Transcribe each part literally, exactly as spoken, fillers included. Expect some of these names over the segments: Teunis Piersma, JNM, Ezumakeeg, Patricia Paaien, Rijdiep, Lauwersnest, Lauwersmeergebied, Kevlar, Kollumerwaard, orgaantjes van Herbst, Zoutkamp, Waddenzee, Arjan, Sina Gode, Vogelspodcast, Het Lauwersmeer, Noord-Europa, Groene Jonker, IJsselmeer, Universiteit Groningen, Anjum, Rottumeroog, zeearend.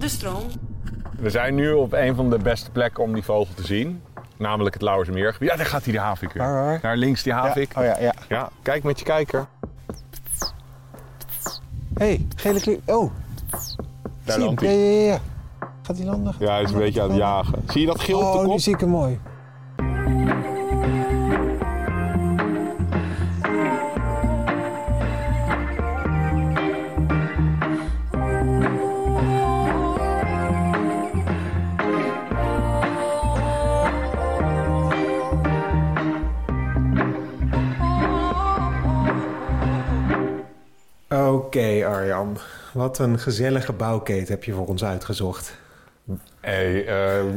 de stroom. We zijn nu op een van de beste plekken om die vogel te zien. Namelijk het Lauwersmeergebied. Ja, daar gaat hij, de havik. Naar links die havik. Ja. Oh, ja, ja. Ja, kijk met je kijker. Hé, hey, gele klink. Oh. Daar landt hij. Ja, ja, ja. Gaat hij landen? Ja, hij is een beetje aan het jagen. Zie je dat geel op de kop? Oh, die zie ik hem mooi. Oké, okay, Arjan, wat een gezellige bouwketen heb je voor ons uitgezocht. Hey, uh,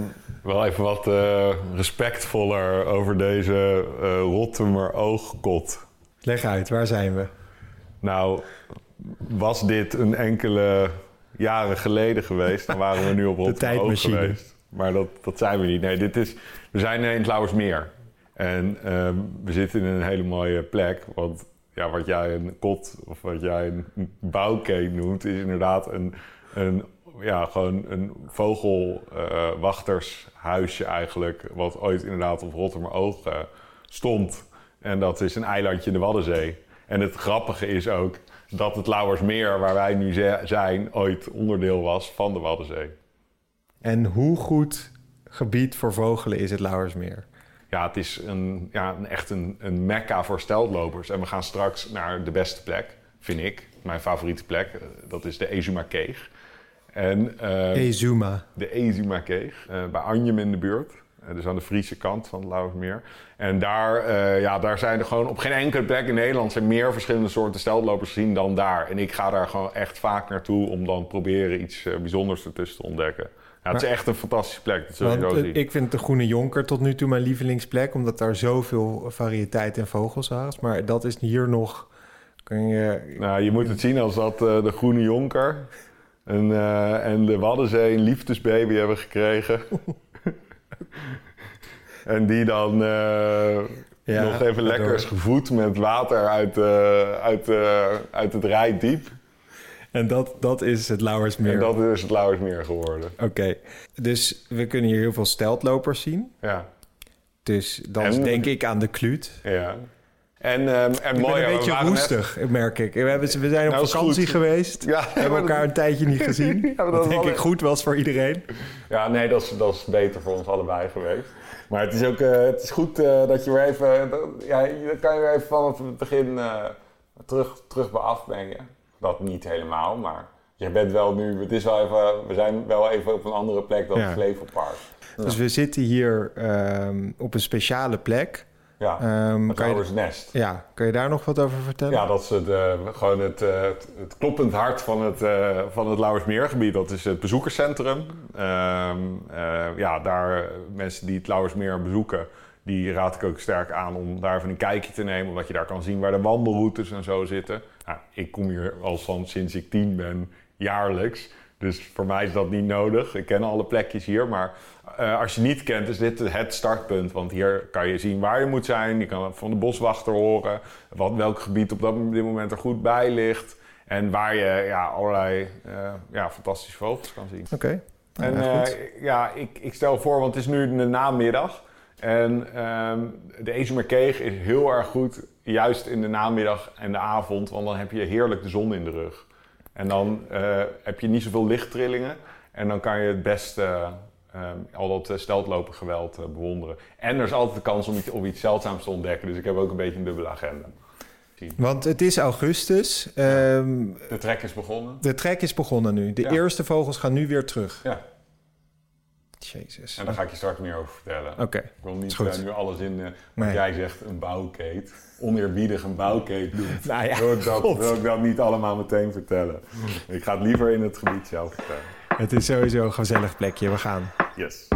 wel even wat uh, respectvoller over deze uh, Rottumeroogkot. Leg uit, waar zijn we? Nou, was dit een enkele jaren geleden geweest, dan waren we nu op Rottumeroog geweest. Maar dat, dat zijn we niet. Nee, dit is, we zijn in het Lauwersmeer en uh, we zitten in een hele mooie plek, want... Ja, wat jij een kot of wat jij een bouwkeet noemt, is inderdaad een, een, ja, gewoon een vogelwachtershuisje uh, eigenlijk. Wat ooit inderdaad op Rottumeroog uh, stond. En dat is een eilandje in de Waddenzee. En het grappige is ook dat het Lauwersmeer, waar wij nu ze- zijn, ooit onderdeel was van de Waddenzee. En hoe goed gebied voor vogelen is het Lauwersmeer? Ja, het is een, ja, een, echt een, een mekka voor steltlopers. En we gaan straks naar de beste plek, vind ik. Mijn favoriete plek, dat is de Ezumakeeg. En, uh, Ezuma. De Ezumakeeg, uh, bij Anjum in de buurt. Uh, dus aan de Friese kant van het Lauwersmeer. En daar, uh, ja, daar zijn er gewoon op geen enkele plek in Nederland... zijn meer verschillende soorten steltlopers gezien dan daar. En ik ga daar gewoon echt vaak naartoe om dan proberen iets uh, bijzonders ertussen te ontdekken. Ja, het maar, is echt een fantastische plek, dat zul je zo zien. Ik vind de Groene Jonker tot nu toe mijn lievelingsplek... omdat daar zoveel variëteit en vogels was. Maar dat is hier nog... Kun je... Nou, je moet het zien als dat uh, de Groene Jonker... En, uh, en de Waddenzee een liefdesbaby hebben gekregen. En die dan uh, ja, nog even lekker is gevoed met water uit, uh, uit, uh, uit het Rijdiep. En dat, dat is het Lauwersmeer. En dat is het Lauwersmeer geworden. Oké. Okay. Dus we kunnen hier heel veel steltlopers zien. Ja. Dus dan en, denk ik aan de kluut. Ja. En, um, en ik mooi, ben een beetje roestig, net... merk ik. We, hebben, we zijn op nou, vakantie geweest. Ja, hebben ja, elkaar dat... een tijdje niet gezien. Ja, dat wat denk ik goed was voor iedereen. Ja, nee, dat is, dat is beter voor ons allebei geweest. Maar het is ook uh, het is goed uh, dat je weer even... Dat, ja, dat kan je weer even vanaf het begin uh, terug, terug bij afbrengen. Dat niet helemaal, maar je bent wel nu... Het is wel even, we zijn wel even op een andere plek dan ja. het Flevopark. Ja. Dus we zitten hier um, op een speciale plek. Ja, um, het Lauwersnest. Ja, kun je daar nog wat over vertellen? Ja, dat is het, uh, gewoon het, uh, het, het kloppend hart van het, uh, van het Lauwersmeergebied. Dat is het bezoekerscentrum. Um, uh, ja, daar mensen die het Lauwersmeer bezoeken... Die raad ik ook sterk aan om daar even een kijkje te nemen. Omdat je daar kan zien waar de wandelroutes en zo zitten. Nou, ik kom hier al van sinds ik tien ben jaarlijks. Dus voor mij is dat niet nodig. Ik ken alle plekjes hier. Maar uh, als je niet kent, is dit het startpunt. Want hier kan je zien waar je moet zijn. Je kan van de boswachter horen. Wat, welk gebied op, dat, op dit moment er goed bij ligt. En waar je ja, allerlei uh, ja, fantastische vogels kan zien. Oké. Okay. Ja, en uh, ja, ik, ik stel voor, want het is nu de namiddag. En um, de Ezumakeeg is heel erg goed, juist in de namiddag en de avond, want dan heb je heerlijk de zon in de rug. En dan uh, heb je niet zoveel lichttrillingen en dan kan je het beste uh, um, al dat steltlopen geweld uh, bewonderen. En er is altijd de kans om iets, om iets zeldzaams te ontdekken, dus ik heb ook een beetje een dubbele agenda. Want het is augustus. Um, de trek is begonnen. De trek is begonnen nu. De ja. eerste vogels gaan nu weer terug. Ja. Jezus. En daar ga ik je straks meer over vertellen. Oké, okay. Ik wil niet uh, nu alles in, uh, nee. jij zegt een bouwkeet, oneerbiedig een bouwkeet doet. Nou ja, wil ik dat, wil ik dat niet allemaal meteen vertellen. Mm. Ik ga het liever in het gebied zelf vertellen. Het is sowieso een gezellig plekje, we gaan. Yes.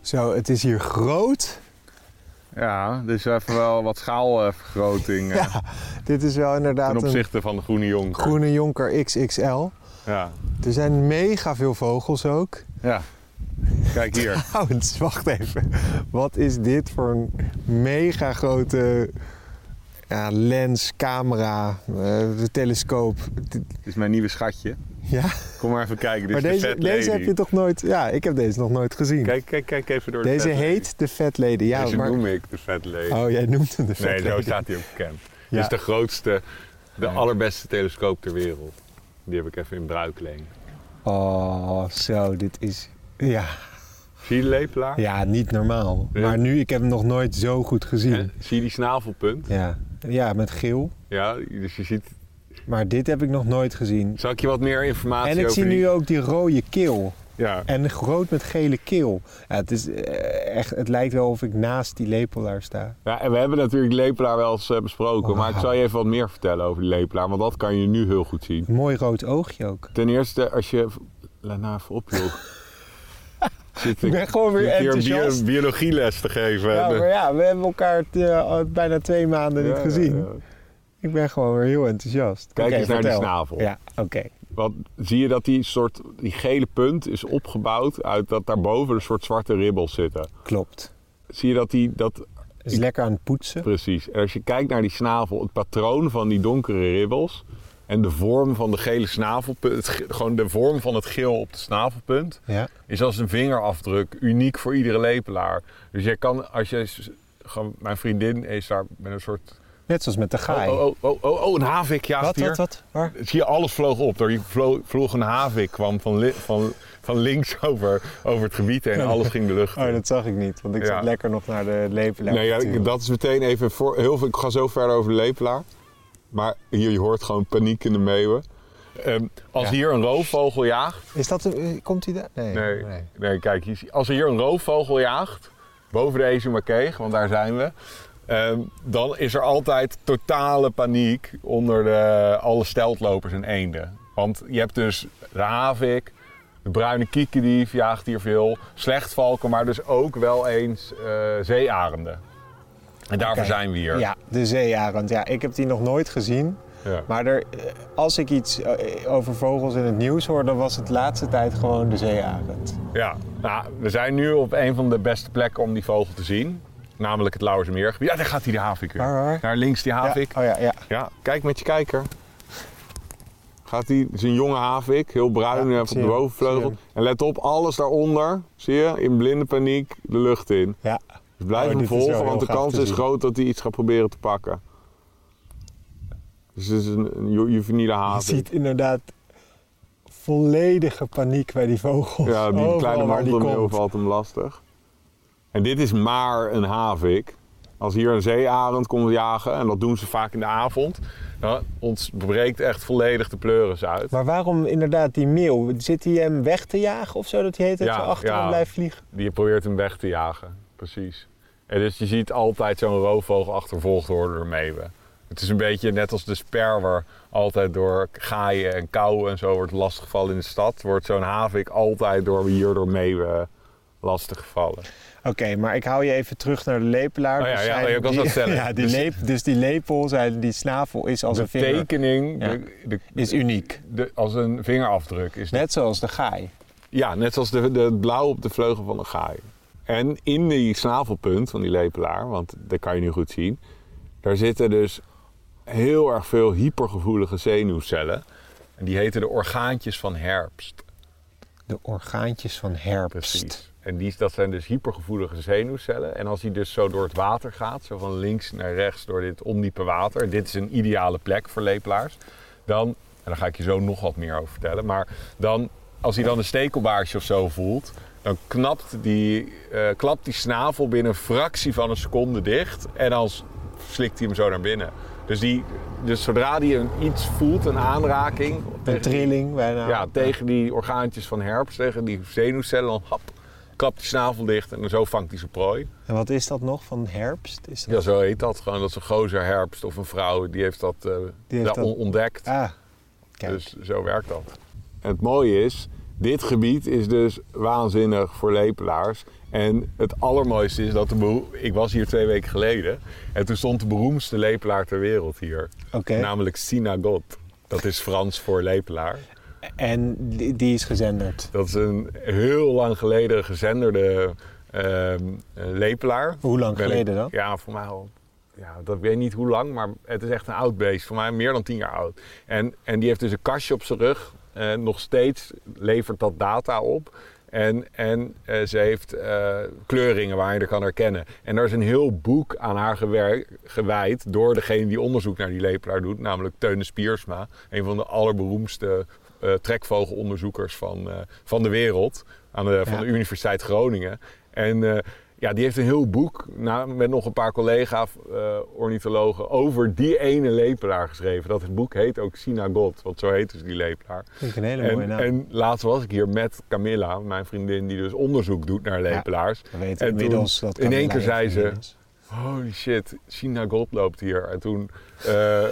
Zo, het is hier groot. Ja, dus even wel wat schaalvergroting. Ja, dit is wel inderdaad ten opzichte van de Groene Jonker. Groene Jonker X X L. Ja. Er zijn mega veel vogels ook. Ja. Kijk hier. Trouwens, wacht even. Wat is dit voor een mega grote ja, lens, camera, uh, telescoop? Dit is mijn nieuwe schatje. Ja? Kom maar even kijken. Dit maar is deze, de deze heb je toch nooit... Ja, ik heb deze nog nooit gezien. Kijk, kijk, kijk even door de Deze heet de Fat Lady. Ja, deze maar... noem ik de Fat Lady. Oh, jij noemt hem de Fat Lady. Nee, zo staat hij ook bekend. Ja. Dit is de grootste, de allerbeste telescoop ter wereld. Die heb ik even in bruikleen. Oh, zo, dit is... Ja. Zie je de lepelaar? Ja, niet normaal. Nee. Maar nu, ik heb hem nog nooit zo goed gezien. En, zie je die snavelpunt? Ja. Ja, met geel. Ja, dus je ziet... Maar dit heb ik nog nooit gezien. Zal ik je wat meer informatie over... En ik zie die... nu ook die rode keel. Ja. En rood met gele keel. Ja, het, is echt, het lijkt wel of ik naast die lepelaar sta. Ja, en we hebben natuurlijk lepelaar wel eens besproken. Wow. Maar ik zal je even wat meer vertellen over die lepelaar. Want dat kan je nu heel goed zien. Een mooi rood oogje ook. Ten eerste, als je... Laat nou even op, joh. Zit ik, ik ben gewoon weer enthousiast. Bio- biologieles te geven. Ja, maar ja, we hebben elkaar t, uh, bijna twee maanden ja, niet gezien. Ja, ja. Ik ben gewoon weer heel enthousiast. Kijk okay, eens vertel. Naar die snavel. Ja, oké. Okay. Wat zie je dat die soort, die gele punt is opgebouwd uit dat daarboven een soort zwarte ribbels zitten. Klopt. Zie je dat die... Dat is ik, lekker aan het poetsen. Precies. En als je kijkt naar die snavel, het patroon van die donkere ribbels en de vorm van de gele snavelpunt, het, gewoon de vorm van het geel op de snavelpunt, ja. Is als een vingerafdruk, uniek voor iedere lepelaar. Dus jij kan, als je, gewoon, mijn vriendin is daar met een soort... Net zoals met de gaai. Oh, oh, oh, oh, oh een havik jaagt wat, hier. Wat, wat, waar? Zie je, alles vloog op. Er vloog, vloog een havik, kwam van, li- van, van links over, over het gebied heen en alles ging de lucht in. Oh, dat zag ik niet, want ik ja. zat lekker nog naar de lepelaar. Nee, ja, dat is meteen even, voor, heel veel, ik ga zo verder over de lepelaar. Maar hier, je hoort gewoon paniek in de meeuwen. Um, als ja. hier een roofvogel jaagt... Is dat een, komt hij daar? Nee. Nee, nee. nee kijk, als hier een roofvogel jaagt, boven de Ezumakeeg, want daar zijn we... Um, dan is er altijd totale paniek onder de, alle steltlopers en eenden. Want je hebt dus de havik, de bruine kiekendief jaagt hier veel, slechtvalken, maar dus ook wel eens uh, zeearenden. En daarvoor okay. zijn we hier. Ja, de zeearend. Ja, ik heb die nog nooit gezien. Ja. Maar er, als ik iets over vogels in het nieuws hoor, dan was het de laatste tijd gewoon de zeearend. Ja, nou, we zijn nu op een van de beste plekken om die vogel te zien. Namelijk het Lauwersmeergebied. Ja, daar gaat hij de havik weer. Waar, waar? Naar links die havik. Ja. Oh, ja, ja. Ja, kijk met je kijker. Gaat hij, is een jonge havik, heel bruin, ja, op de bovenvleugel. En let op, alles daaronder, zie je, in blinde paniek de lucht in. Ja. Dus blijf oh, hem volgen, want de kans is groot dat hij iets gaat proberen te pakken. Dus het is een, een ju- juveniele havik. Je ziet inderdaad volledige paniek bij die vogels. Ja, die overal kleine mantelmeel valt hem lastig. En dit is maar een havik. Als hier een zeearend komt jagen, en dat doen ze vaak in de avond, dan ontbreekt echt volledig de pleuris uit. Maar waarom inderdaad die meeuw? Zit hij hem weg te jagen of zo, dat hij heet het ja, zo achter ja, hem blijft vliegen? Die probeert hem weg te jagen, precies. En dus je ziet altijd zo'n roofvogel achtervolgd worden door meeuwen. Het is een beetje net als de sperwer altijd door gaaien en kauwen en zo wordt lastiggevallen in de stad. Wordt zo'n havik altijd door, hier door meeuwen lastiggevallen. Oké, okay, maar ik hou je even terug naar de lepelaar. Oh ja, dus ja, ja, ik was dat stellen. Ja, die dus, leep, dus die lepel, zijn, die snavel is als een vinger. De tekening is uniek. De, als een vingerafdruk. Is net de, zoals de gaai. Ja, net zoals de, de blauw op de vleugel van de gaai. En in die snavelpunt van die lepelaar, want dat kan je nu goed zien, daar zitten dus heel erg veel hypergevoelige zenuwcellen. En die heten de orgaantjes van Herbst. De orgaantjes van Herbst. Precies. En die, dat zijn dus hypergevoelige zenuwcellen. En als die dus zo door het water gaat, zo van links naar rechts door dit ondiepe water. Dit is een ideale plek voor lepelaars. Dan, en daar ga ik je zo nog wat meer over vertellen. Maar dan, als hij dan een stekelbaarsje of zo voelt, dan knapt die, uh, klapt die snavel binnen een fractie van een seconde dicht. En dan slikt hij hem zo naar binnen. Dus, die, dus zodra hij iets voelt, een aanraking. Een tegen, trilling bijna. Ja, tegen die orgaantjes van Herbst, tegen die zenuwcellen, dan hap. Klapt die snavel dicht en zo vangt hij zijn prooi. En wat is dat nog van Herbst? Is dat... Ja, zo heet dat gewoon. Dat is een gozer Herbst of een vrouw, die heeft dat, uh, die heeft dat... ontdekt. Ah, kijk. Dus zo werkt dat. En het mooie is, dit gebied is dus waanzinnig voor lepelaars. En het allermooiste is dat de beroem... ik was hier twee weken geleden en toen stond de beroemdste lepelaar ter wereld hier. Okay. Namelijk Sina Gode. Dat is Frans voor lepelaar. En die, die is gezenderd? Dat is een heel lang geleden gezenderde uh, lepelaar. Hoe lang ben geleden ik, dan? Ja, voor mij al. Ja, dat weet ik niet hoe lang, maar het is echt een oud beest. Voor mij meer dan tien jaar oud. En, en die heeft dus een kastje op zijn rug. Uh, nog steeds levert dat data op. En, en uh, ze heeft uh, kleuringen waar je er kan herkennen. En daar is een heel boek aan haar gewer- gewijd door degene die onderzoek naar die lepelaar doet. Namelijk Teunis Piersma, een van de allerberoemdste uh, trekvogelonderzoekers van, uh, van de wereld. Aan de, ja. Van de Universiteit Groningen. En uh, ja, die heeft een heel boek na, met nog een paar collega-ornithologen uh, over die ene lepelaar geschreven. Dat het boek heet ook Sina Gode, want zo heet dus die lepelaar. Dat vind ik een hele en, mooie naam. En laatst was ik hier met Camilla, mijn vriendin die dus onderzoek doet naar lepelaars. Ja, weet en toen dat in één keer zei ze, holy shit, Sina Gode loopt hier. En toen, uh,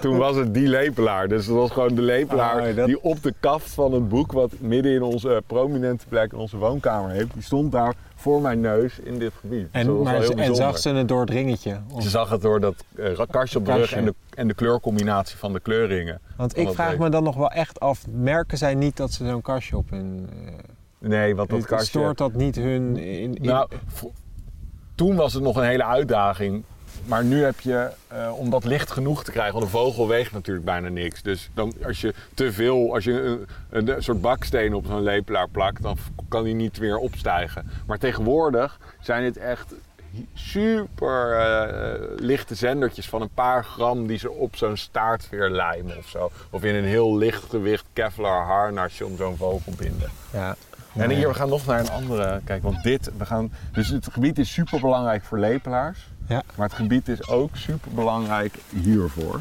toen was het die lepelaar. Dus dat was gewoon de lepelaar oh, dat... die op de kaft van het boek, wat midden in onze uh, prominente plek in onze woonkamer heeft, die stond daar voor mijn neus in dit gebied. En, maar ze, en zag ze het door het ringetje? Of? Ze zag het door dat uh, kastje op de rug en de, en de kleurcombinatie van de kleuringen. Want ik vraag me dan nog wel echt af, merken zij niet dat ze zo'n kastje op hun... Uh, nee, want dat het, kastje... Stoort dat niet hun... In, in... Nou, v- toen was het nog een hele uitdaging. Maar nu heb je, uh, om dat licht genoeg te krijgen, want een vogel weegt natuurlijk bijna niks. Dus dan, als je te veel, als je een, een, een soort baksteen op zo'n lepelaar plakt, dan kan die niet meer opstijgen. Maar tegenwoordig zijn het echt super uh, lichte zendertjes van een paar gram die ze op zo'n staartveer lijmen of zo. Of in een heel licht gewicht Kevlar harnasje om zo'n vogel binden. Ja. En hier, we gaan nog naar een andere, kijk, want dit, we gaan, dus het gebied is super belangrijk voor lepelaars. Ja. Maar het gebied is ook super belangrijk hiervoor.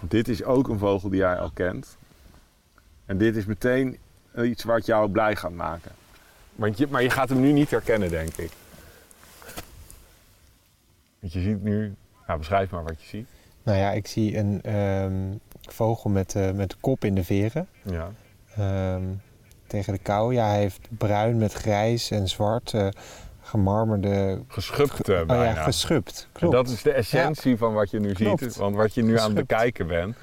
Dit is ook een vogel die jij al kent. En dit is meteen iets wat jou blij gaat maken. Want je, maar je gaat hem nu niet herkennen, denk ik. Want je ziet nu... Nou, beschrijf maar wat je ziet. Nou ja, ik zie een um, vogel met, uh, met de kop in de veren. Ja. Um, tegen de kou. Ja, hij heeft bruin met grijs en zwart... Uh, gemarmerde... Geschubte ge, bijna. Oh ja, geschubt. Klopt. En dat is de essentie ja. van wat je nu Klopt. ziet. Want wat je nu geschubt. aan het bekijken bent,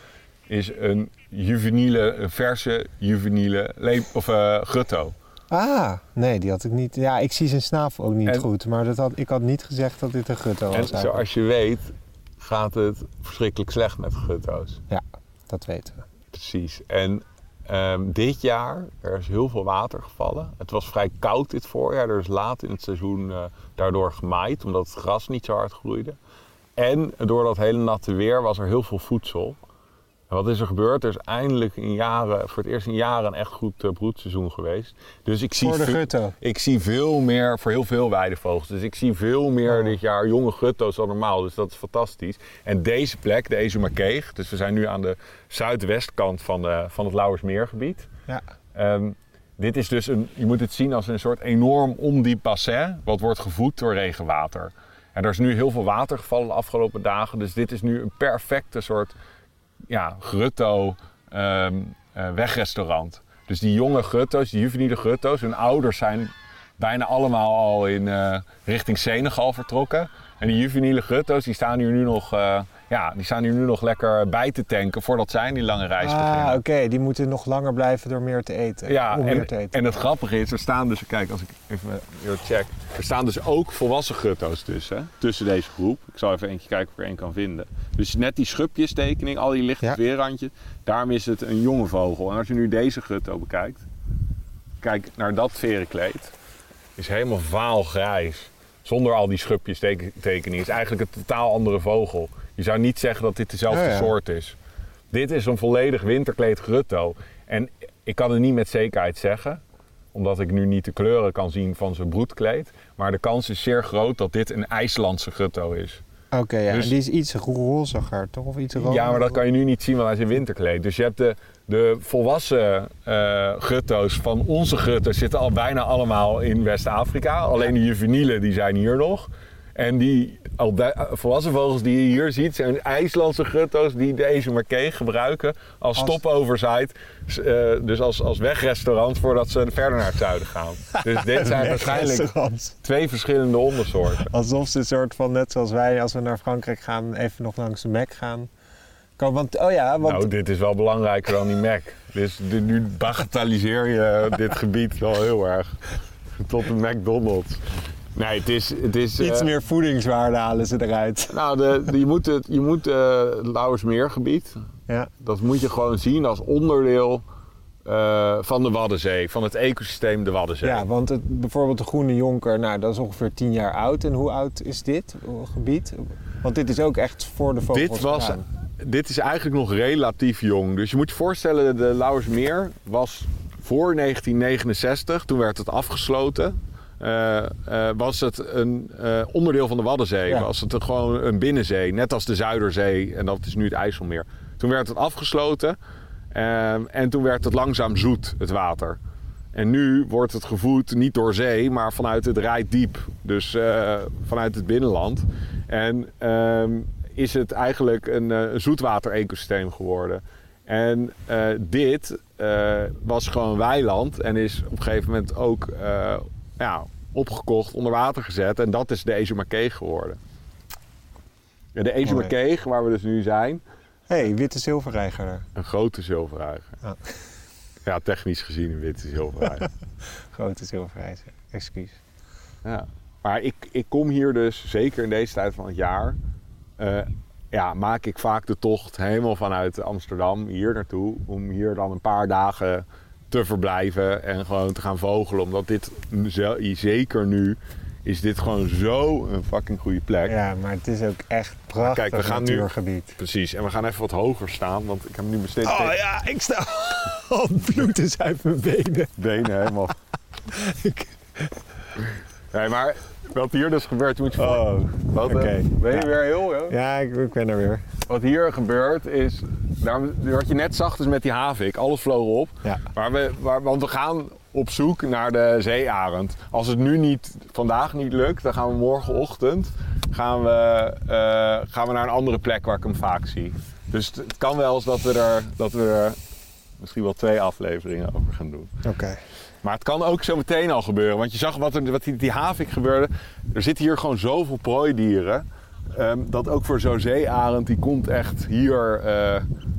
is een juveniele, een verse juveniele le- of uh, gutto. Ah, nee, die had ik niet. Ja, ik zie zijn snavel ook niet en, goed. Maar dat had, ik had niet gezegd dat dit een gutto was. En eigenlijk. Zoals je weet, gaat het verschrikkelijk slecht met gutto's. Ja, dat weten we. Precies. En... Um, dit jaar, er is heel veel water gevallen. Het was vrij koud dit voorjaar. Er is laat in het seizoen uh, daardoor gemaaid, omdat het gras niet zo hard groeide. En door dat hele natte weer was er heel veel voedsel. En wat is er gebeurd? Er is eindelijk in jaren, voor het eerst in jaren een echt goed uh, broedseizoen geweest. Dus ik zie, voor de gutto. Ik zie veel meer, voor heel veel weidevogels. Dus ik zie veel meer oh. dit jaar jonge gutto's dan normaal. Dus dat is fantastisch. En deze plek, de Ezumakeeg, dus we zijn nu aan de zuidwestkant van, de, van het Lauwersmeergebied. Ja. Um, dit is dus, een, je moet het zien als een soort enorm ondiep bassin, wat wordt gevoed door regenwater. En er is nu heel veel water gevallen de afgelopen dagen. Dus dit is nu een perfecte soort... Ja, grutto um, uh, wegrestaurant. Dus die jonge grutto's, die juveniele grutto's, hun ouders zijn bijna allemaal al in uh, richting Senegal vertrokken. En die juveniele grutto's, die staan hier nu nog, uh, ja, die staan hier nu nog lekker bij te tanken voordat zij die lange reis ah, beginnen. Ah, oké, okay. Die moeten nog langer blijven door meer te eten. Ja, en, meer te eten. En het grappige is, er staan dus, kijk, als ik even uh, check, er staan dus ook volwassen grutto's tussen, tussen deze groep. Ik zal even eentje kijken of ik er één kan vinden. Dus net die schubjestekening, al die lichte ja. weerrandjes, daarom is het een jonge vogel. En als je nu deze grutto bekijkt, kijk naar dat verenkleed, is helemaal vaalgrijs. Zonder al die schubjes tekening. Is eigenlijk een totaal andere vogel. Je zou niet zeggen dat dit dezelfde oh ja. soort is. Dit is een volledig winterkleed grutto. En ik kan het niet met zekerheid zeggen, omdat ik nu niet de kleuren kan zien van zijn broedkleed. Maar de kans is zeer groot dat dit een IJslandse grutto is. Oké, okay, ja. Dus, en die is iets roziger, toch? Of iets roziger? Ja, maar dat kan je nu niet zien, want hij is in winterkleed. Dus je hebt de, de volwassen uh, grutto's van onze grutto's zitten al bijna allemaal in West-Afrika. Alleen de juvenielen die zijn hier nog. En die al de, uh, volwassen vogels die je hier ziet zijn IJslandse grutto's die de Ezumakeeg gebruiken als, als... stopoversite. Uh, dus als, als wegrestaurant voordat ze verder naar het zuiden gaan. Dus dit zijn waarschijnlijk twee verschillende ondersoorten. Alsof ze een soort van, net zoals wij, als we naar Frankrijk gaan, even nog langs de Mek gaan. Kom, want, oh ja, want... Nou, dit is wel belangrijker dan die Mac. Dus de, nu bagatelliseer je dit gebied wel heel erg. Tot de McDonald's. Nee, het is... Het is Iets uh, meer voedingswaarde halen ze eruit. Nou, de, de, je moet het, je moet, uh, het Lauwersmeergebied, ja. Dat moet je gewoon zien als onderdeel uh, van de Waddenzee. Van het ecosysteem de Waddenzee. Ja, want het, bijvoorbeeld de Groene Jonker, nou, dat is ongeveer tien jaar oud. En hoe oud is dit gebied? Want dit is ook echt voor de vogels dit was. Gedaan. Dit is eigenlijk nog relatief jong. Dus je moet je voorstellen, de Lauwersmeer was voor negentien negenenzestig, toen werd het afgesloten, uh, uh, was het een uh, onderdeel van de Waddenzee. Ja. Was het een, gewoon een binnenzee, net als de Zuiderzee en dat is nu het IJsselmeer. Toen werd het afgesloten uh, en toen werd het langzaam zoet, het water. En nu wordt het gevoed niet door zee, maar vanuit het Rijdiep, dus uh, vanuit het binnenland. En... Uh, is het eigenlijk een uh, zoetwater-ecosysteem geworden. En uh, dit uh, was gewoon weiland en is op een gegeven moment ook uh, ja, opgekocht, onder water gezet. En dat is de Ezumakeeg geworden. De Ezumakeeg, waar we dus nu zijn... Hé, hey, witte zilverreiger. Een grote zilverreiger. Oh. Ja, technisch gezien een witte zilverreiger. Grote zilverreiger, excuus. Ja. Maar ik, ik kom hier dus, zeker in deze tijd van het jaar... Uh, ja, maak ik vaak de tocht helemaal vanuit Amsterdam hier naartoe om hier dan een paar dagen te verblijven en gewoon te gaan vogelen. Omdat dit, zeker nu, is dit gewoon zo een fucking goede plek. Ja, maar het is ook echt prachtig. Kijk, we gaan natuurgebied. Nu, precies, en we gaan even wat hoger staan, want ik heb nu besteed... Oh teken... ja, ik sta... Oh, bloed is uit mijn benen. Benen helemaal. ik... Nee, maar... Wat hier dus gebeurt, moet je oh, wat, okay. Ben je ja. weer heel? Joh? Ja, ik, ik ben er weer. Wat hier gebeurt is, daar, wat je net zag dus met die havik, alles vloog op. Ja. Maar we, waar, want we gaan op zoek naar de zeearend. Als het nu niet, vandaag niet lukt, dan gaan we morgenochtend gaan we, uh, gaan we naar een andere plek waar ik hem vaak zie. Dus het, het kan wel eens dat we er, dat we er misschien wel twee afleveringen over gaan doen. Oké. Okay. Maar het kan ook zo meteen al gebeuren, want je zag wat er wat die, die havik gebeurde. Er zitten hier gewoon zoveel prooidieren, um, dat ook voor zo'n zeearend, die komt echt hier uh,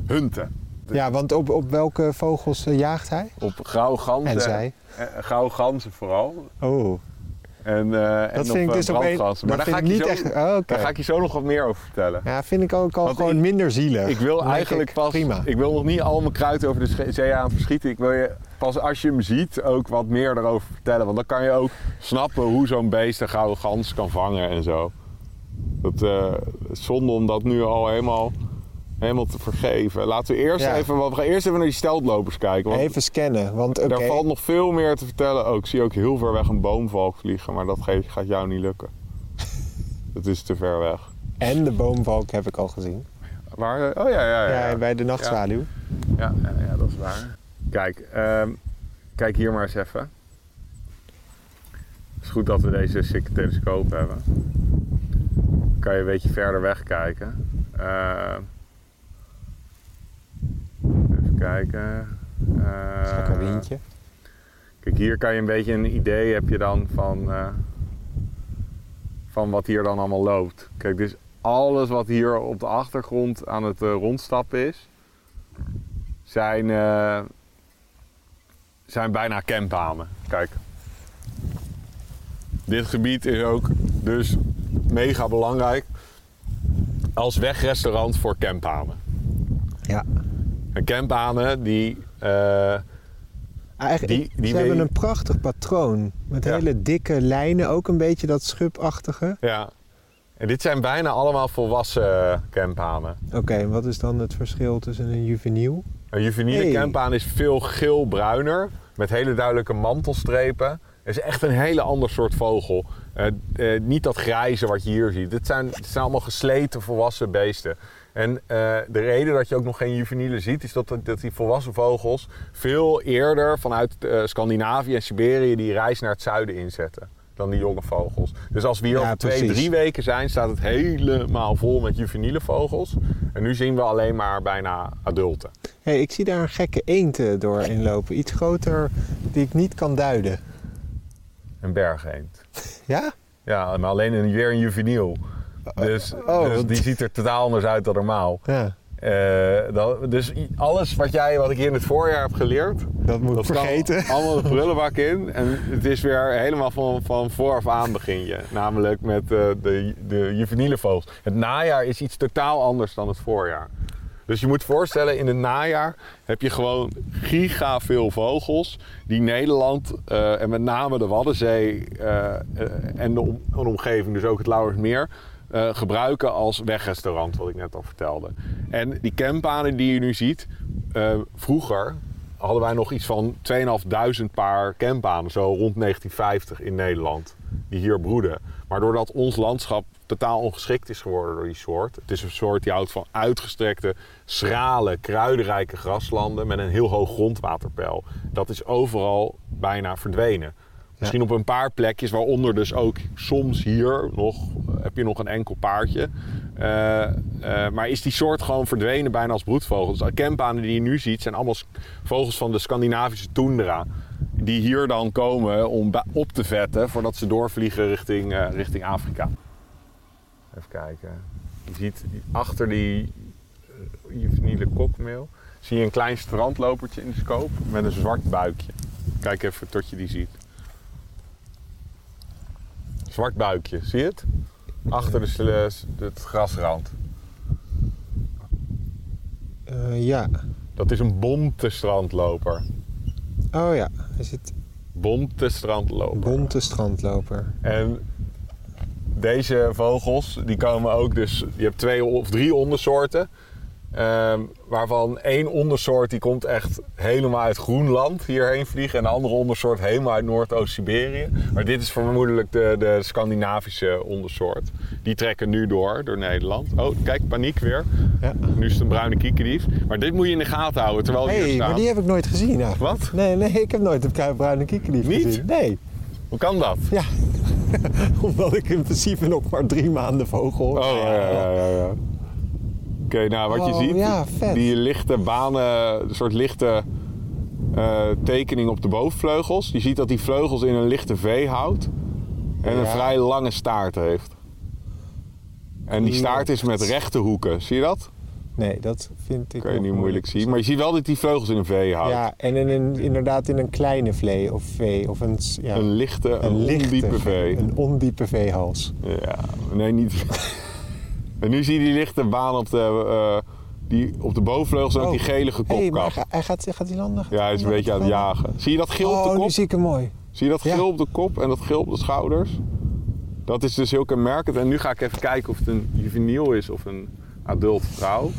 hunten. Ja, want op, op welke vogels uh, jaagt hij? Op grauwe ganzen. En zij? Uh, grauwe ganzen vooral. Oh. En, uh, dat en vind op, ik dus opeens. Maar daar ga ik, niet zo, echt, oh, okay. daar ga ik je zo nog wat meer over vertellen. Ja, vind ik ook al want gewoon ik, minder zielig. Ik wil eigenlijk ik. pas. Prima. Ik wil nog niet al mijn kruid over de zee aan verschieten. Ik wil je pas als je hem ziet ook wat meer erover vertellen. Want dan kan je ook snappen hoe zo'n beest een gouden gans kan vangen en zo. Dat, uh, zonde om dat nu al helemaal. Helemaal te vergeven. Laten we eerst ja. even, we gaan eerst even naar die steltlopers kijken. Want even scannen, want okay. Daar valt nog veel meer te vertellen. Oh, ik zie ook heel ver weg een boomvalk vliegen, maar dat ge- gaat jou niet lukken. Het is te ver weg. En de boomvalk heb ik al gezien. Waar? Oh ja, ja, ja. ja bij de nachtzwaluw. Ja. Ja, ja, ja, dat is waar. Kijk, um, kijk hier maar eens even. Het is goed dat we deze sikke telescoop hebben. Dan kan je een beetje verder weg kijken. Uh, Kijken. Uh, is dat een windje? Kijk, hier kan je een beetje een idee heb je dan van, uh, van wat hier dan allemaal loopt. Kijk, dus alles wat hier op de achtergrond aan het uh, rondstappen is, zijn, uh, zijn bijna camphanen. Kijk. Dit gebied is ook dus mega belangrijk als wegrestaurant voor camphanen. Ja. En camphanen die, uh, Eigenlijk, die, die... Ze hebben een prachtig patroon. Met ja. hele dikke lijnen, ook een beetje dat schubachtige. Ja. En dit zijn bijna allemaal volwassen camphanen. Oké, okay, en wat is dan het verschil tussen een juveniel? Een juveniele hey. camphaan is veel geel-bruiner. Met hele duidelijke mantelstrepen. Het is echt een hele ander soort vogel. Uh, uh, niet dat grijze wat je hier ziet. Dit zijn, dit zijn allemaal gesleten volwassen beesten. En uh, de reden dat je ook nog geen juvenielen ziet, is dat, dat die volwassen vogels veel eerder vanuit uh, Scandinavië en Siberië die reis naar het zuiden inzetten dan die jonge vogels. Dus als we hier ja, over twee, precies. drie weken zijn, staat het helemaal vol met juveniele vogels. En nu zien we alleen maar bijna adulten. Hey, ik zie daar een gekke eend doorheen lopen. Iets groter die ik niet kan duiden. Een bergeend. Ja? Ja, maar alleen een, weer een juveniel. Dus, oh, dus die ziet er totaal anders uit dan normaal. Ja. Uh, dat, dus alles wat, jij, wat ik hier in het voorjaar heb geleerd... Dat moet ik vergeten. Allemaal de prullenbak in. En het is weer helemaal van, van vooraf aan begin je. Namelijk met uh, de, de juveniele vogels. Het najaar is iets totaal anders dan het voorjaar. Dus je moet voorstellen, in het najaar heb je gewoon giga veel vogels die Nederland uh, en met name de Waddenzee uh, uh, en de, om, de omgeving, dus ook het Lauwersmeer, uh, gebruiken als wegrestaurant, wat ik net al vertelde. En die campanen die je nu ziet, uh, vroeger hadden wij nog iets van tweeduizend vijfhonderd paar campanen, zo rond negentien vijftig in Nederland, die hier broeden. Maar doordat ons landschap totaal ongeschikt is geworden door die soort. Het is een soort die houdt van uitgestrekte, schrale, kruidenrijke graslanden met een heel hoog grondwaterpeil. Dat is overal bijna verdwenen. Misschien op een paar plekjes, waaronder dus ook soms hier nog, heb je nog een enkel paardje. Uh, uh, maar is die soort gewoon verdwenen bijna als broedvogel. Dus de campanen die je nu ziet zijn allemaal vogels van de Scandinavische toendra. Die hier dan komen om op te vetten voordat ze doorvliegen richting, uh, richting Afrika. Even kijken. Je ziet achter die uh, juveniele kokmeel zie je een klein strandlopertje in de scope met een zwart buikje. Kijk even tot je die ziet. Zwart buikje, zie je het? Achter de sl- het grasrand. Uh, ja. Dat is een bonte strandloper. Oh ja, is het? Bonte strandloper. Bonte strandloper. En deze vogels, die komen ook dus... Je hebt twee of drie ondersoorten. Um, waarvan één ondersoort die komt echt helemaal uit Groenland hierheen vliegen. En de andere ondersoort helemaal uit Noordoost-Siberië. Maar dit is vermoedelijk de, de Scandinavische ondersoort. Die trekken nu door, door Nederland. Oh, kijk, paniek weer. Ja. Nu is het een bruine kiekendief. Maar dit moet je in de gaten houden terwijl hey, hier staat. Maar die heb ik nooit gezien eigenlijk. Wat? Nee, nee, ik heb nooit een bruine kiekendief gezien. Niet? Nee. Hoe kan dat? Ja. Omdat ik in principe nog maar drie maanden vogel hoor. Oh, ja, ja, ja. ja. Oké, okay, nou wat je oh, ziet, ja, die lichte banen, een soort lichte uh, tekening op de bovenvleugels. Je ziet dat die vleugels in een lichte V houdt en ja. een vrij lange staart heeft. En die staart is met rechte hoeken, zie je dat? Nee, dat vind ik... Kun je niet moeilijk zien, maar je ziet wel dat die vleugels in een V houden. Ja, en in een, inderdaad in een kleine vlee of V. Of een, ja, een lichte, een, een lichte, ondiepe V. Een ondiepe V-hals. Ja, nee, niet... En nu zie je die lichte baan op de, uh, die, op de bovenvleugels en oh. die gelige kopkap. Hey, hij gaat, gaat die landen? Gaat ja, hij is een beetje aan het jagen. Zie je dat geel oh, op de kop? Oh, nu zie ik hem mooi. Zie je dat geel ja. op de kop en dat geel op de schouders? Dat is dus heel kenmerkend. En nu ga ik even kijken of het een juveniel is of een adult vrouw.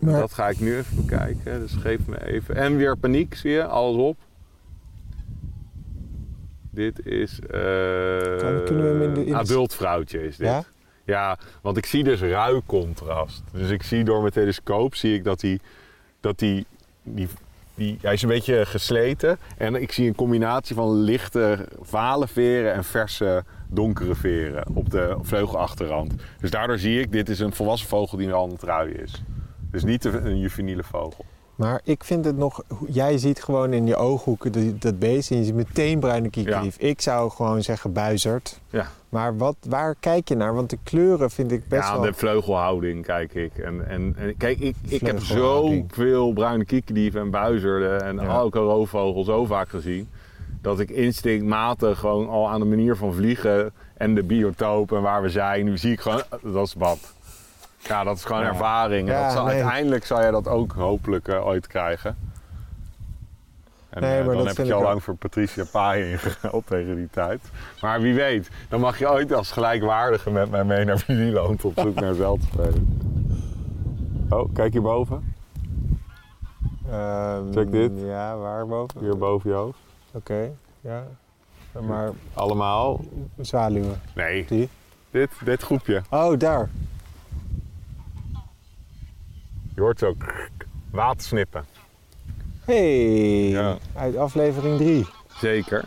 Maar... Dat ga ik nu even bekijken. Dus geef me even. En weer paniek, zie je? Alles op. Dit is uh, een adult vrouwtje is dit. Ja? Ja, want ik zie dus ruikcontrast. Dus ik zie door mijn telescoop zie ik dat hij... Dat die, die, die, hij is een beetje gesleten. En ik zie een combinatie van lichte vale veren en verse donkere veren op de vleugelachterrand. Dus daardoor zie ik, dit is een volwassen vogel die al aan het ruien is. Dus niet een juveniele vogel. Maar ik vind het nog... Jij ziet gewoon in je ooghoeken dat beest en je ziet meteen bruine kiekendief. Ja. Ik zou gewoon zeggen buizerd. Ja. Maar wat, waar kijk je naar? Want de kleuren vind ik best ja, wel... Ja, de vleugelhouding kijk ik. En, en, en kijk, ik, ik heb zoveel bruine kiekendieven en buizerden en ja. elke roofvogel zo vaak gezien. Dat ik instinctmatig gewoon al aan de manier van vliegen en de biotoop en waar we zijn. Nu zie ik gewoon, dat is bad. Ja, dat is gewoon ja. ervaring. Ja, dat zal, nee. Uiteindelijk zal jij dat ook hopelijk uh, ooit krijgen. En nee, maar dan dat heb vind je al ik lang ook. Voor Patricia Paaien ingehaald tegen die tijd. Maar wie weet, dan mag je ooit als gelijkwaardige met mij mee naar Nieuw-Zeeland op zoek naar veldspelen. Oh, kijk hierboven. Um, Check dit. Ja, waar boven? Hier boven je hoofd. Oké, okay, ja. Maar... Allemaal? Zwaluwen. Nee, die? Dit, dit groepje. Oh, daar. Je hoort zo watersnippen. Hey, ja. Uit aflevering drie. Zeker.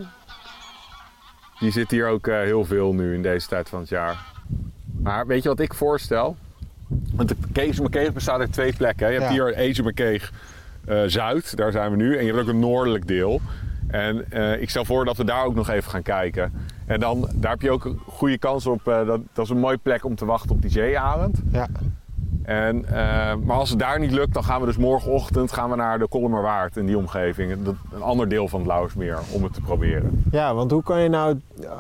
Die zit hier ook uh, heel veel nu in deze tijd van het jaar. Maar weet je wat ik voorstel? Want de Ezumakeeg bestaat uit twee plekken. Je hebt ja. hier Ezumakeeg uh, Zuid, daar zijn we nu. En je hebt ook een noordelijk deel. En uh, ik stel voor dat we daar ook nog even gaan kijken. En dan, daar heb je ook een goede kans op. Uh, dat, dat is een mooie plek om te wachten op die zeearend. Ja. En, uh, maar als het daar niet lukt, dan gaan we dus morgenochtend gaan we naar de Kollumerwaard in die omgeving. Een ander deel van het Lauwersmeer, om het te proberen. Ja, want hoe kan je nou, uh,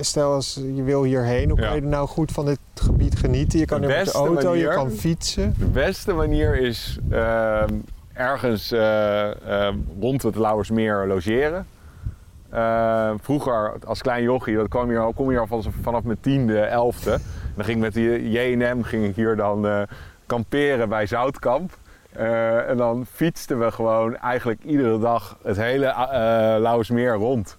stel als je wil hierheen, hoe ja. kan je nou goed van dit gebied genieten? Je kan de met de auto, manier, je kan fietsen. De beste manier is uh, ergens uh, uh, rond het Lauwersmeer logeren. Uh, vroeger, als klein jochie, dat kwam hier, kom je al vanaf mijn tiende, elfde. En dan ging ik met de J N M ging ik hier dan uh, kamperen bij Zoutkamp. Uh, en dan fietsten we gewoon eigenlijk iedere dag het hele uh, Lauwersmeer rond.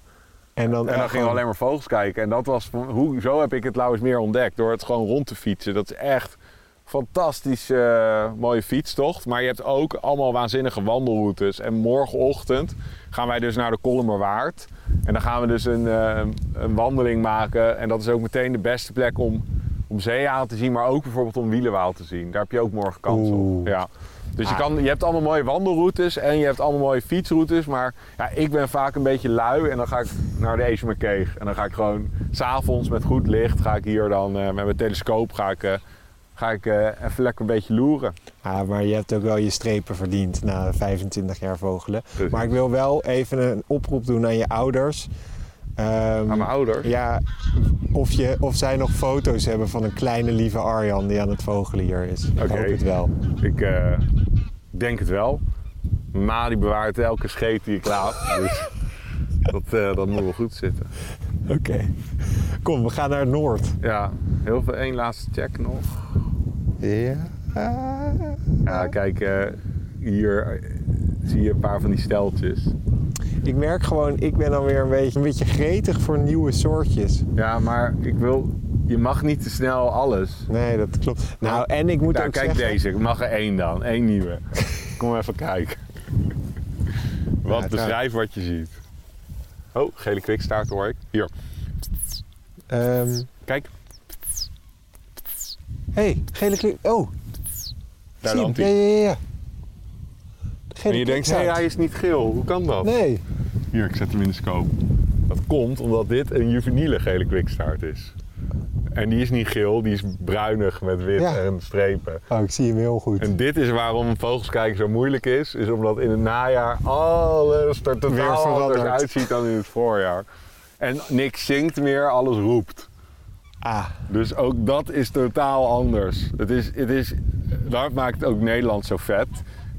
En dan, en dan gingen gewoon... we alleen maar vogels kijken. En dat was, hoe, zo heb ik het Lauwersmeer ontdekt, door het gewoon rond te fietsen. Dat is echt fantastisch uh, mooie fietstocht. Maar je hebt ook allemaal waanzinnige wandelroutes. En morgenochtend gaan wij dus naar de Kollumerwaard. En dan gaan we dus een, uh, een wandeling maken. En dat is ook meteen de beste plek om, om zeearend te zien. Maar ook bijvoorbeeld om wielenwaal te zien. Daar heb je ook morgen kans Oeh. op. Ja. Dus je, kan, je hebt allemaal mooie wandelroutes en je hebt allemaal mooie fietsroutes. Maar ja, ik ben vaak een beetje lui en dan ga ik naar de Ezumakeeg. En dan ga ik gewoon s'avonds met goed licht ga ik hier dan uh, met mijn telescoop ga ik... Uh, Ga ik uh, even lekker een beetje loeren. Ah, maar je hebt ook wel je strepen verdiend na vijfentwintig jaar vogelen. Precies. Maar ik wil wel even een oproep doen aan je ouders. Um, aan mijn ouders? Ja, of, je, of zij nog foto's hebben van een kleine lieve Arjan die aan het vogelen hier is. Ik okay. hoop het wel. Ik uh, denk het wel. Ma die bewaart elke scheet die ik laat. Dus dat, uh, dat moet wel goed zitten. Oké. Okay. Kom, we gaan naar het noord. Ja, heel veel. Eén laatste check nog. Ja. Ja, kijk, uh, hier zie je een paar van die steltjes. Ik merk gewoon, ik ben dan weer een beetje, een beetje gretig voor nieuwe soortjes. Ja, maar ik wil, je mag niet te snel alles. Nee, dat klopt. Nou, nou en ik moet nou, ook kijk zeggen... deze, ik mag er één dan, één nieuwe. Kom even kijken. Wat ja, beschrijf wat je ziet. Oh, gele kwikstaart hoor ik. Hier. Um, kijk. Hé, hey, gele kleur. Oh! Daar landt hij. Ja, ja, ja. En je denkt, hé, hey, hij is niet geel. Hoe kan dat? Nee. Hier, ik zet hem in de scope. Dat komt omdat dit een juveniele gele kwikstaart is. En die is niet geel, die is bruinig met wit ja. en strepen. Oh, ik zie hem heel goed. En dit is waarom vogelskijken zo moeilijk is. Is omdat in het najaar alles er totaal anders uitziet dan in het voorjaar. En niks zingt meer, alles roept. Ah. Dus ook dat is totaal anders. Het is, het is, dat maakt ook Nederland zo vet.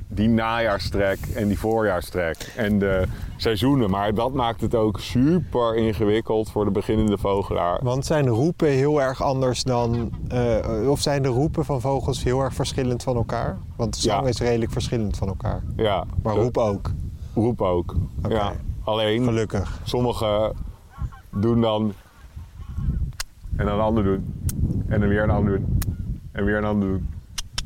Die najaarstrek en die voorjaarstrek en de seizoenen. Maar dat maakt het ook super ingewikkeld voor de beginnende vogelaar. Want zijn de roepen heel erg anders dan... Uh, of zijn de roepen van vogels heel erg verschillend van elkaar? Want de zang ja. is redelijk verschillend van elkaar. Ja. Maar de, roep ook? Roep ook, okay. ja. Alleen, gelukkig. Sommigen doen dan... En dan een ander doen. En dan weer een ander doen. En weer een ander doen.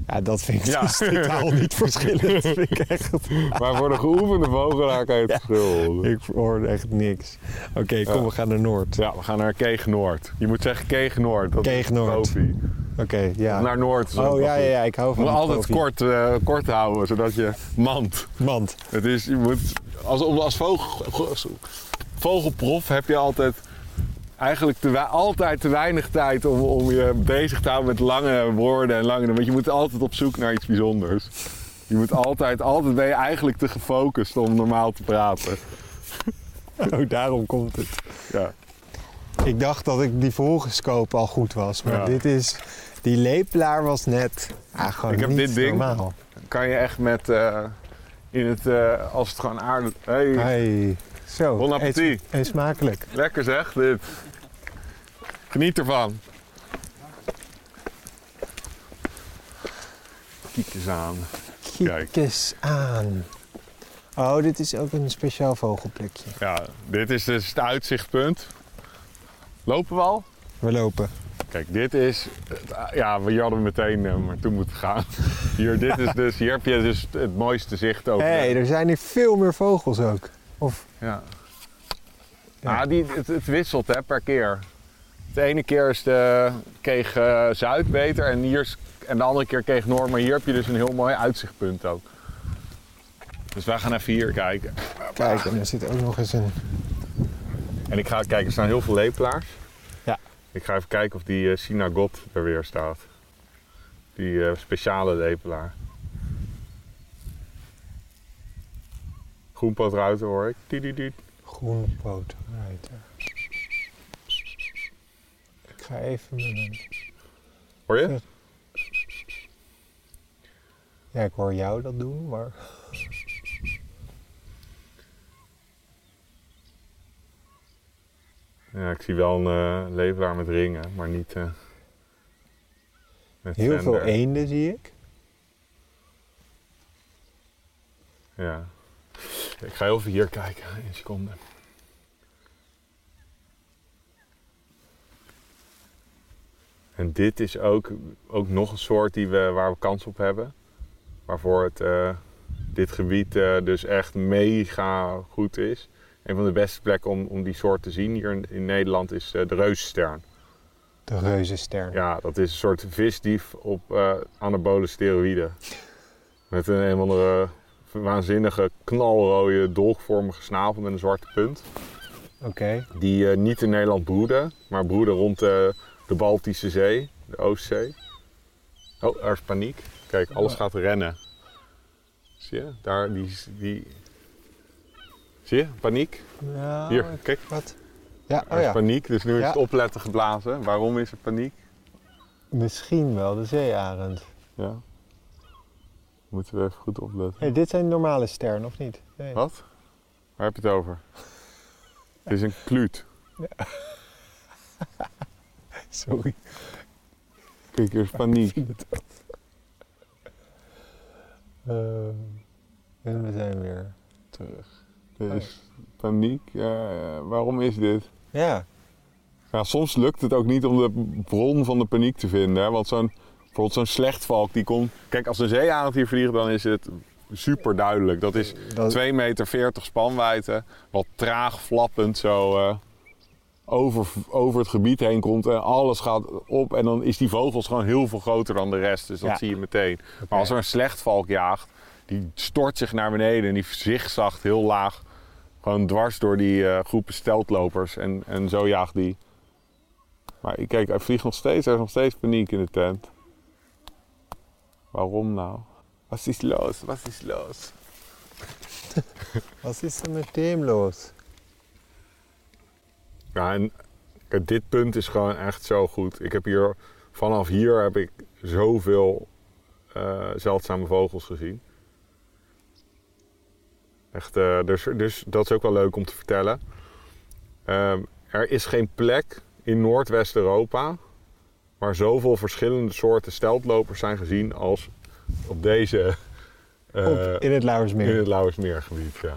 Ja, dat vind ik ja. dus totaal niet verschillend. Vind ik echt. Maar voor de geoefende vogelaar kan je het ja. verschil. Ik hoor echt niks. Oké, okay, kom, ja. we gaan naar Noord. Ja, we gaan naar Keeg Noord. Je moet zeggen Keeg Noord. Dat Keeg Noord. Oké, okay, ja. Naar Noord. Oh ja, ja, ja, ik hou van het. Je moet altijd kort, uh, kort houden, zodat je mand. Mand. Het is, je moet, als als vogel, vogelprof heb je altijd... Eigenlijk te we- altijd te weinig tijd om, om je bezig te houden met lange woorden en lange... Want je moet altijd op zoek naar iets bijzonders. Je moet altijd, altijd ben je eigenlijk te gefocust om normaal te praten. Oh, daarom komt het. Ja. Ik dacht dat ik die volgescoop al goed was, maar ja. dit is... Die lepelaar was net ah, gewoon ik heb niet dit ding, normaal. Kan je echt met... Uh, in het... Uh, als het gewoon aardig... Hey. Hey. Zo, bon appétit. En smakelijk. Lekker zeg, dit. Geniet ervan. Kiek eens aan. Kiek Kijk. eens aan. Oh, dit is ook een speciaal vogelplekje. Ja, dit is dus het uitzichtpunt. Lopen we al? We lopen. Kijk, dit is... Ja, we hadden meteen uh, maar toe moeten gaan. Hier, dit is dus, hier heb je dus het mooiste zicht over. Hé, hey, er zijn hier veel meer vogels ook. Of? Ja. ja. Ah, die, het, het wisselt hè, per keer. De ene keer is de Keeg uh, Zuid beter en, hier is, en de andere keer Keeg Noord. Maar hier heb je dus een heel mooi uitzichtpunt ook. Dus wij gaan even hier kijken. Kijk, en er zit ook nog eens een... En ik ga kijken, er staan heel veel lepelaars. Ja. Ik ga even kijken of die uh, Sina Gode er weer staat. die uh, speciale lepelaar. Groenpootruiter hoor ik. Tididied. Groenpootruiter. Ik ga even met hem. Hoor je? Zet. Ja, ik hoor jou dat doen, maar... Ja, ik zie wel een uh, lepelaar met ringen, maar niet... Uh, met heel zender. Veel eenden zie ik. Ja. Ik ga even hier kijken, een seconde. En dit is ook, ook nog een soort die we, waar we kans op hebben. Waarvoor het, uh, dit gebied uh, dus echt mega goed is. Een van de beste plekken om, om die soort te zien hier in, in Nederland is uh, de reuzenstern. De reuzenstern. Ja, dat is een soort visdief op uh, anabole steroïden. Met een een of andere waanzinnige knalrode dolkvormige snavel met een zwarte punt. Oké. Okay. Die uh, niet in Nederland broeden, maar broeden rond uh, de Baltische Zee, de Oostzee. Oh, er is paniek. Kijk, alles gaat rennen. Zie je? Daar, die... die... Zie je? Paniek. Ja, hier, kijk. Wat? Ja, er is oh ja. paniek, dus nu ja. is het opletten geblazen. Waarom is er paniek? Misschien wel de zeearend. Ja. Moeten we even goed opletten. Hey, dit zijn normale sterren, of niet? Nee. Wat? Waar heb je het over? Het is een kluut. Ja. Sorry. Kijk, er is paniek. Uh, en we zijn weer terug. Er is paniek. Uh, waarom is dit? Ja. ja. Soms lukt het ook niet om de bron van de paniek te vinden. Hè? Want zo'n, bijvoorbeeld zo'n slechtvalk die komt... Kijk, als een zeearend hier vliegt, dan is het super duidelijk. Dat is dat... twee meter veertig spanwijdte, wat traag flappend zo uh, over, over het gebied heen komt. En alles gaat op en dan is die vogels gewoon heel veel groter dan de rest. Dus dat ja. zie je meteen. Okay. Maar als er een slechtvalk jaagt, die stort zich naar beneden en die zigzagt heel laag. Gewoon dwars door die uh, groepen steltlopers en, en zo jaagt die. Maar kijk, hij vliegt nog steeds, er is nog steeds paniek in de tent. Waarom nou? Wat is los? Wat is los? Wat is er met hem los? Ja, en dit punt is gewoon echt zo goed. Ik heb hier, vanaf hier heb ik zoveel uh, zeldzame vogels gezien. Echt, uh, dus, dus dat is ook wel leuk om te vertellen. Uh, er is geen plek in Noordwest-Europa waar zoveel verschillende soorten steltlopers zijn gezien als op deze... Uh, op, in het Lauwersmeer. In het Lauwersmeergebied, ja.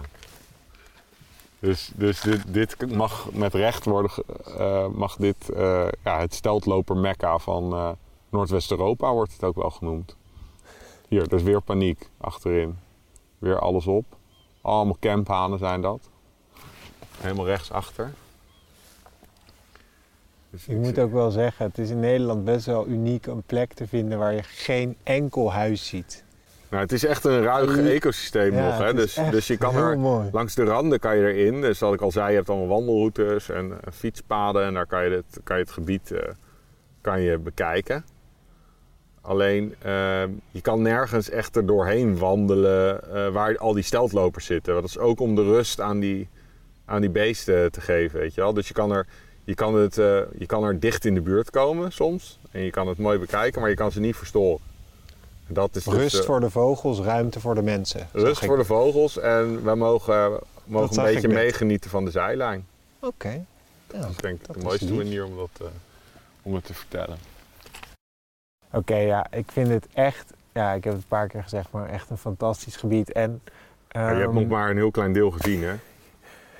Dus, dus dit, dit mag met recht worden... Uh, mag dit, uh, ja, het steltloper-mekka van uh, Noordwest-Europa wordt het ook wel genoemd. Hier, er is weer paniek achterin. Weer alles op. Allemaal camphanen zijn dat. Helemaal rechtsachter. Dus ik moet ook wel zeggen, het is in Nederland best wel uniek een plek te vinden waar je geen enkel huis ziet. Nou, het is echt een ruig ecosysteem ja, nog. Hè? Dus, dus je kan er mooi. Langs de randen kan je erin. Dus wat ik al zei, je hebt allemaal wandelroutes en uh, fietspaden en daar kan je het, kan je het gebied uh, kan je bekijken. Alleen, uh, je kan nergens echt er doorheen wandelen uh, waar al die steltlopers zitten. Dat is ook om de rust aan die, aan die beesten te geven, weet je wel. Dus je kan, er, je, kan het, uh, je kan er dicht in de buurt komen soms. En je kan het mooi bekijken, maar je kan ze niet verstoren. Dat is rust dus, uh, voor de vogels, ruimte voor de mensen. Rust voor de vogels en wij mogen, uh, mogen een beetje meegenieten van de zijlijn. Oké. Okay. Dat ja, is denk ik dat de mooiste manier om, dat, uh, om het te vertellen. Oké, okay, ja, ik vind het echt, ja, ik heb het een paar keer gezegd, maar echt een fantastisch gebied. En, um... ja, je hebt nog maar een heel klein deel gezien, hè?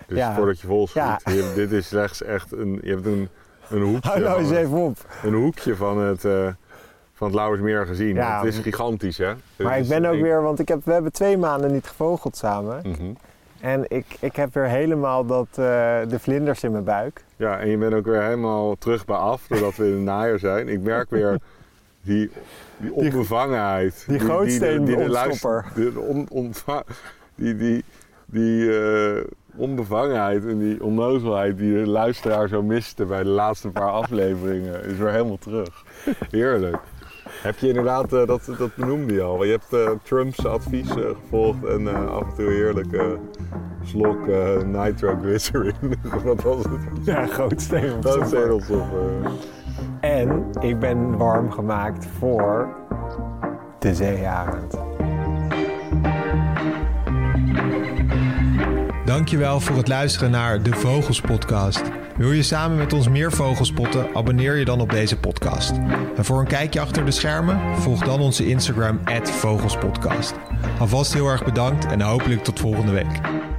Dus ja. voordat je vol schiet, ja. dit is slechts echt een, je hebt een, een hoekje. Hou nou eens even op. Een hoekje van het, uh, van het Lauwersmeer gezien. Ja, het is gigantisch, hè? Het maar ik ben ook een... weer, want ik heb, we hebben twee maanden niet gevogeld samen. Mm-hmm. En ik, ik heb weer helemaal dat, uh, de vlinders in mijn buik. Ja, en je bent ook weer helemaal terug bij af, doordat we in het najaar zijn. Ik merk weer... Die, die onbevangenheid. Die, die gootsteen die, die, die, die ontstopper. De luister, de on, ontva- die die, die uh, onbevangenheid en die onnozelheid die de luisteraar zo miste bij de laatste paar afleveringen is weer helemaal terug. Heerlijk. heb je inderdaad, uh, dat, dat benoemde je al. Je hebt uh, Trumps advies uh, gevolgd en uh, af en toe heerlijk uh, slok uh, nitroglycerin. Wat was het? Ja, gootstedelstoffer. En ik ben warm gemaakt voor de zeearend. Dankjewel voor het luisteren naar de Vogelspodcast. Wil je samen met ons meer vogels spotten? Abonneer je dan op deze podcast. En voor een kijkje achter de schermen, volg dan onze Instagram at Vogelspodcast. Alvast heel erg bedankt en hopelijk tot volgende week.